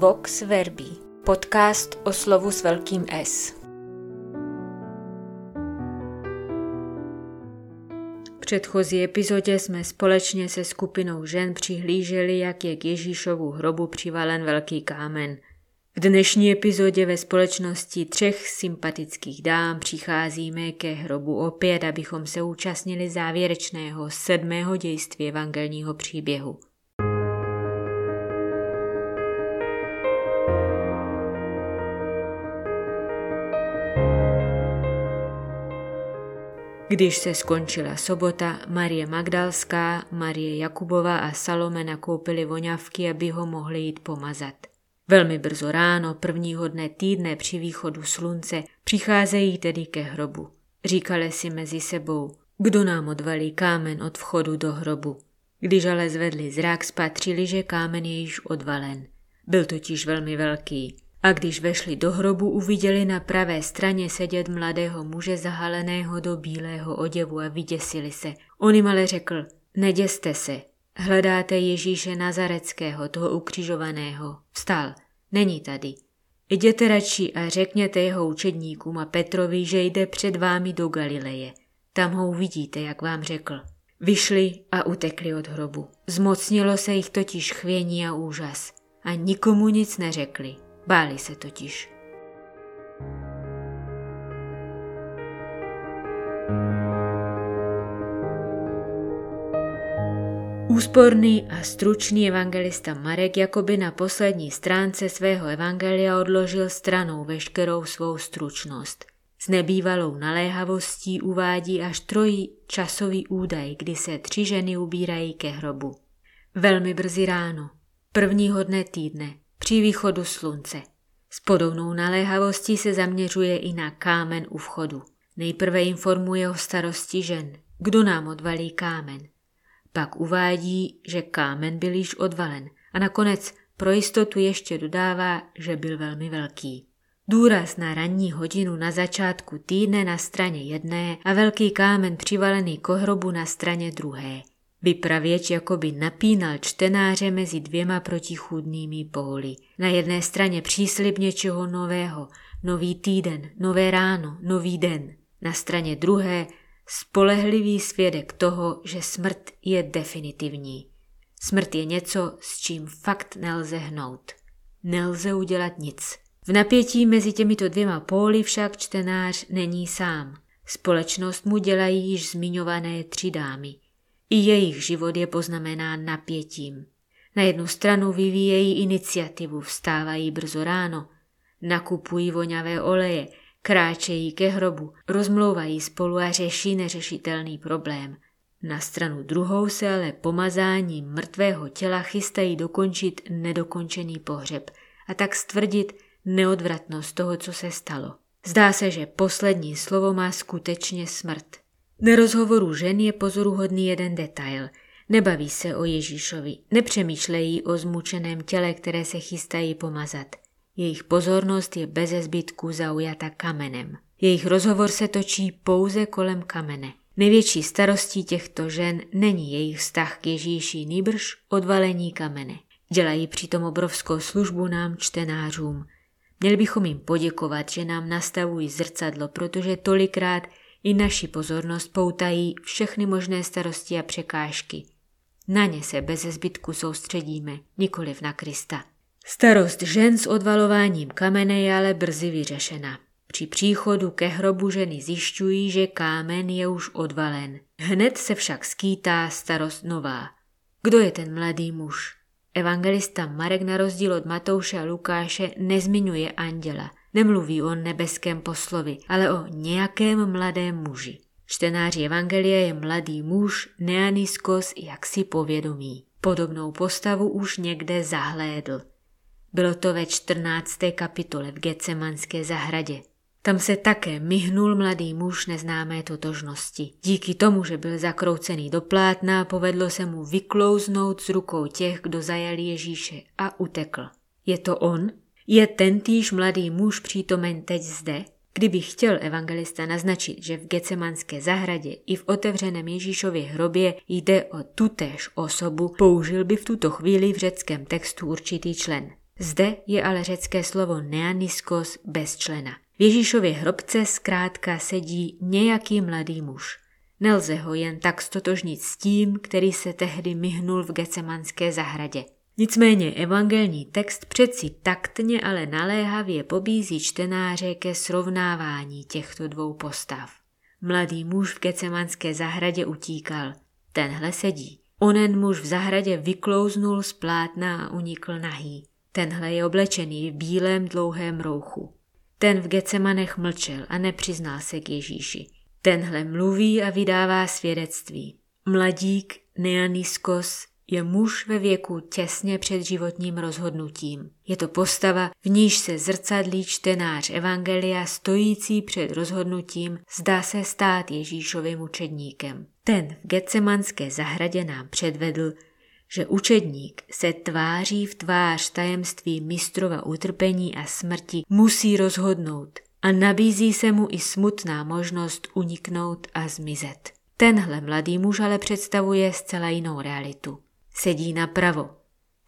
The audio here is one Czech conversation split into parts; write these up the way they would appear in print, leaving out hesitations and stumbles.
Vox Verbi, podcast o slovu s velkým S. V předchozí epizodě jsme společně se skupinou žen přihlíželi, jak je k Ježíšovu hrobu přivalen velký kámen. V dnešní epizodě ve společnosti 3 sympatických dám přicházíme ke hrobu opět, abychom se účastnili závěrečného 7. dějství evangelního příběhu. Když se skončila sobota, Marie Magdalská, Marie Jakubová a Salome nakoupily voňavky, aby ho mohly jít pomazat. Velmi brzo ráno, prvního dne týdne při východu slunce, přicházejí tedy ke hrobu. Říkali si mezi sebou, kdo nám odvalí kámen od vchodu do hrobu. Když ale zvedli zrak, spatřili, že kámen je již odvalen. Byl totiž velmi velký. A když vešli do hrobu, uviděli na pravé straně sedět mladého muže zahaleného do bílého oděvu a vyděsili se. On jim ale řekl, neděste se, hledáte Ježíše Nazareckého, toho ukřižovaného. Vstal, není tady. Jděte radši a řekněte jeho učedníkům a Petrovi, že jde před vámi do Galileje. Tam ho uvidíte, jak vám řekl. Vyšli a utekli od hrobu. Zmocnilo se jich totiž chvění a úžas. A nikomu nic neřekli. Báli se totiž. Úsporný a stručný evangelista Marek jakoby na poslední stránce svého evangelia odložil stranou veškerou svou stručnost. S nebývalou naléhavostí uvádí až 3 časový údaj, kdy se 3 ženy ubírají ke hrobu. Velmi brzy ráno, prvního dne týdne, při východu slunce. S podobnou naléhavostí se zaměřuje i na kámen u vchodu. Nejprve informuje o starosti žen, kdo nám odvalí kámen. Pak uvádí, že kámen byl již odvalen a nakonec pro jistotu ještě dodává, že byl velmi velký. Důraz na ranní hodinu na začátku týdne na straně 1 a velký kámen přivalený k hrobu na straně 2. Vypravěč jakoby napínal čtenáře mezi 2 protichůdnými póly. Na jedné straně příslib něčeho nového, nový týden, nové ráno, nový den. Na straně 2 spolehlivý svědek toho, že smrt je definitivní. Smrt je něco, s čím fakt nelze hnout. Nelze udělat nic. V napětí mezi těmito 2 póly však čtenář není sám. Společnost mu dělají již zmiňované 3 dámy. I jejich život je poznamenán napětím. Na jednu stranu vyvíjejí iniciativu, vstávají brzo ráno, nakupují voňavé oleje, kráčejí ke hrobu, rozmlouvají spolu a řeší neřešitelný problém. Na stranu 2 se ale pomazání mrtvého těla chystají dokončit nedokončený pohřeb a tak stvrdit neodvratnost toho, co se stalo. Zdá se, že poslední slovo má skutečně smrt. Na rozhovoru žen je pozoruhodný jeden detail. Nebaví se o Ježíšovi, nepřemýšlejí o zmučeném těle, které se chystají pomazat. Jejich pozornost je beze zbytku zaujata kamenem. Jejich rozhovor se točí pouze kolem kamene. Největší starostí těchto žen není jejich vztah k Ježíši, nýbrž odvalení kamene. Dělají přitom obrovskou službu nám čtenářům. Měli bychom jim poděkovat, že nám nastavují zrcadlo, protože tolikrát i naši pozornost poutají všechny možné starosti a překážky. Na ně se beze zbytku soustředíme, nikoliv na Krista. Starost žen s odvalováním kamene je ale brzy vyřešena. Při příchodu ke hrobu ženy zjišťují, že kámen je už odvalen. Hned se však skýtá starost nová. Kdo je ten mladý muž? Evangelista Marek na rozdíl od Matouše a Lukáše nezmiňuje anděla. Nemluví o nebeském poslovi, ale o nějakém mladém muži. Čtenáři evangelia je mladý muž Neaniskos, jak si povědomí. Podobnou postavu už někde zahlédl. Bylo to ve 14. kapitole v Getsemanské zahradě. Tam se také myhnul mladý muž neznámé totožnosti. Díky tomu, že byl zakroucený do plátna, povedlo se mu vyklouznout z rukou těch, kdo zajali Ježíše a utekl. Je to on? Je tentýž mladý muž přítomen teď zde? Kdyby chtěl evangelista naznačit, že v Getsemanské zahradě i v otevřeném Ježíšově hrobě jde o tutéž osobu, použil by v tuto chvíli v řeckém textu určitý člen. Zde je ale řecké slovo neaniskos bez člena. V Ježíšově hrobce zkrátka sedí nějaký mladý muž. Nelze ho jen tak stotožnit s tím, který se tehdy myhnul v Getsemanské zahradě. Nicméně evangelní text přeci taktně, ale naléhavě pobízí čtenáře ke srovnávání těchto dvou postav. Mladý muž v Getsemanské zahradě utíkal, tenhle sedí. Onen muž v zahradě vyklouznul z plátna a unikl nahý. Tenhle je oblečený v bílém dlouhém rouchu. Ten v Getsemanech mlčel a nepřiznal se k Ježíši. Tenhle mluví a vydává svědectví. Mladík Neaniskos je muž ve věku těsně před životním rozhodnutím. Je to postava, v níž se zrcadlí čtenář evangelia stojící před rozhodnutím, zdá se stát Ježíšovým učedníkem. Ten v Getsemanské zahradě nám předvedl, že učedník se tváří v tvář tajemství mistrova utrpení a smrti musí rozhodnout a nabízí se mu i smutná možnost uniknout a zmizet. Tenhle mladý muž ale představuje zcela jinou realitu. Sedí napravo.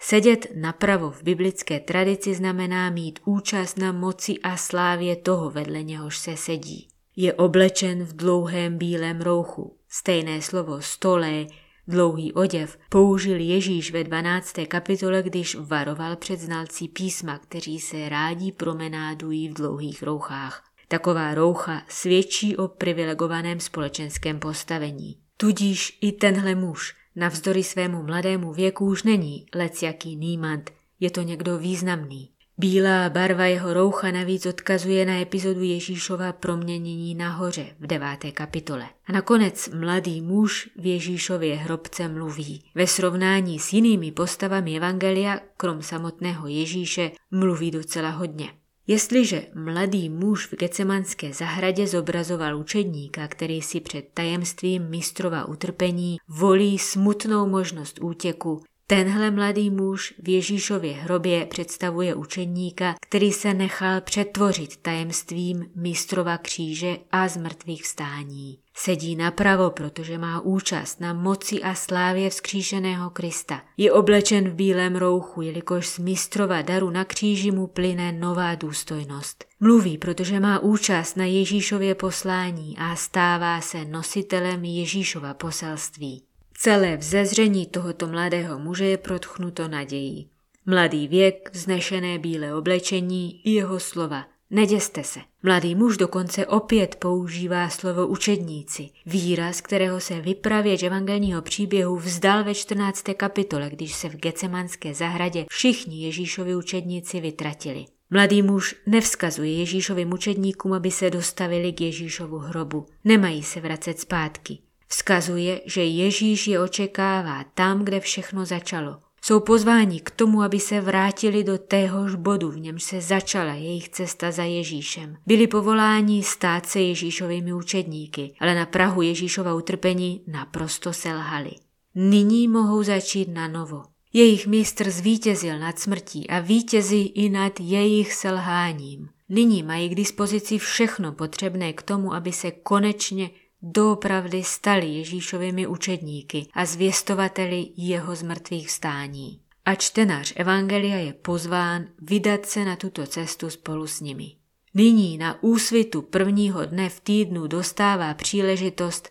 Sedět napravo v biblické tradici znamená mít účast na moci a slávě toho, vedle něhož se sedí. Je oblečen v dlouhém bílém rouchu. Stejné slovo stolé, dlouhý oděv, použil Ježíš ve 12. kapitole, když varoval před znalci písma, kteří se rádi promenádují v dlouhých rouchách. Taková roucha svědčí o privilegovaném společenském postavení. Tudíž i tenhle muž navzdory svému mladému věku už není lecjaký nímant, je to někdo významný. Bílá barva jeho roucha navíc odkazuje na epizodu Ježíšova proměnění nahoře v 9. kapitole. A nakonec mladý muž v Ježíšově hrobce mluví. Ve srovnání s jinými postavami evangelia, krom samotného Ježíše, mluví docela hodně. Jestliže mladý muž v Getsemanské zahradě zobrazoval učedníka, který si před tajemstvím mistrova utrpení volí smutnou možnost útěku, tenhle mladý muž v Ježíšově hrobě představuje učedníka, který se nechal přetvořit tajemstvím mistrova kříže a zmrtvých vstání. Sedí napravo, protože má účast na moci a slávě vzkříšeného Krista. Je oblečen v bílém rouchu, jelikož z mistrova daru na kříži mu plyne nová důstojnost. Mluví, protože má účast na Ježíšově poslání a stává se nositelem Ježíšova poselství. Celé vzezření tohoto mladého muže je protchnuto nadějí. Mladý věk, vznešené bílé oblečení i jeho slova. Neděste se. Mladý muž dokonce opět používá slovo učedníci, výraz, kterého se vypravěč evangelního příběhu vzdal ve 14. kapitole, když se v Getsemanské zahradě všichni Ježíšovi učedníci vytratili. Mladý muž nevzkazuje Ježíšovým učedníkům, aby se dostavili k Ježíšovu hrobu. Nemají se vracet zpátky. Vzkazuje, že Ježíš je očekává tam, kde všechno začalo. Jsou pozváni k tomu, aby se vrátili do téhož bodu, v němž se začala jejich cesta za Ježíšem. Byli povoláni stát se Ježíšovými učedníky, ale na prahu Ježíšova utrpení naprosto selhali. Nyní mohou začít na novo. Jejich mistr zvítězil nad smrtí a vítězí i nad jejich selháním. Nyní mají k dispozici všechno potřebné k tomu, aby se konečně doopravdy stali Ježíšovými učedníky a zvěstovateli jeho zmrtvýchvstání. A čtenář evangelia je pozván vydat se na tuto cestu spolu s nimi. Nyní na úsvitu prvního dne v týdnu dostává příležitost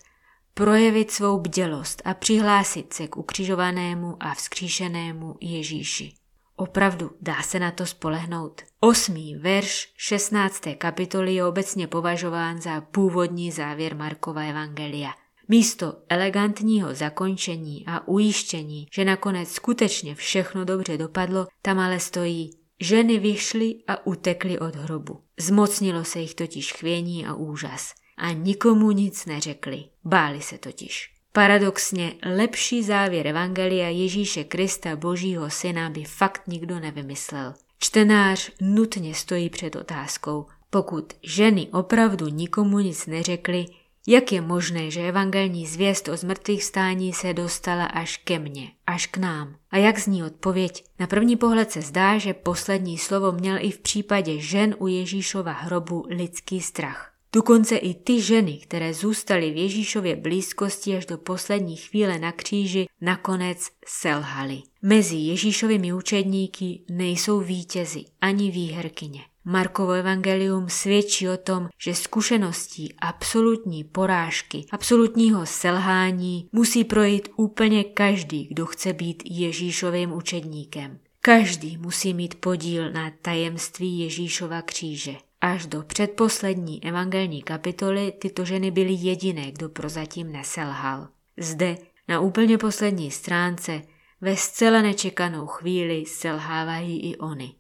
projevit svou bdělost a přihlásit se k ukřižovanému a vzkříšenému Ježíši. Opravdu dá se na to spolehnout. 8. verš 16. kapitoly je obecně považován za původní závěr Markova evangelia. Místo elegantního zakončení a ujištění, že nakonec skutečně všechno dobře dopadlo, tam ale stojí: ženy vyšly a utekly od hrobu. Zmocnilo se jich totiž chvění a úžas. A nikomu nic neřekli. Báli se totiž. Paradoxně lepší závěr evangelia Ježíše Krista, Božího syna, by fakt nikdo nevymyslel. Čtenář nutně stojí před otázkou, pokud ženy opravdu nikomu nic neřekly, jak je možné, že evangelní zvěst o zmrtvýchvstání se dostala až ke mně, až k nám? A jak zní odpověď? Na první pohled se zdá, že poslední slovo měl i v případě žen u Ježíšova hrobu lidský strach. Dokonce i ty ženy, které zůstaly v Ježíšově blízkosti až do poslední chvíle na kříži, nakonec selhaly. Mezi Ježíšovými učedníky nejsou vítězi ani výherkyně. Markovo evangelium svědčí o tom, že zkušeností absolutní porážky, absolutního selhání musí projít úplně každý, kdo chce být Ježíšovým učedníkem. Každý musí mít podíl na tajemství Ježíšova kříže. Až do předposlední evangelní kapitoly tyto ženy byly jediné, kdo prozatím neselhal. Zde, na úplně poslední stránce, ve zcela nečekanou chvíli selhávají i oni.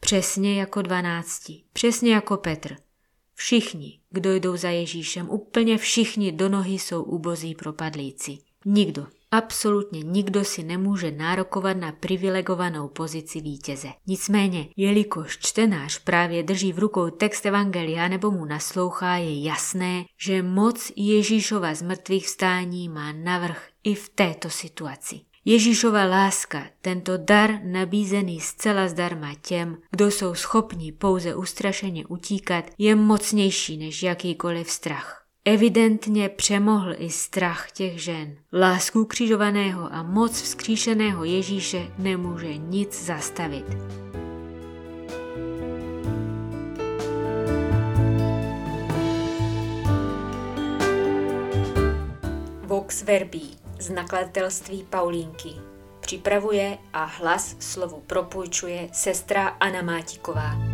Přesně jako 12, přesně jako Petr. Všichni, kdo jdou za Ježíšem, úplně všichni do nohy jsou ubozí propadlíci. Nikdo, absolutně nikdo si nemůže nárokovat na privilegovanou pozici vítěze. Nicméně, jelikož čtenář právě drží v rukou text evangelia nebo mu naslouchá, je jasné, že moc Ježíšova zmrtvých vstání má navrch i v této situaci. Ježíšova láska, tento dar nabízený zcela zdarma těm, kdo jsou schopni pouze ustrašeně utíkat, je mocnější než jakýkoliv strach. Evidentně přemohl i strach těch žen. Lásku křižovaného a moc vzkříšeného Ježíše nemůže nic zastavit. Vox Verbi z nakladatelství Paulínky připravuje a hlas slovu propůjčuje sestra Anna Mátiková.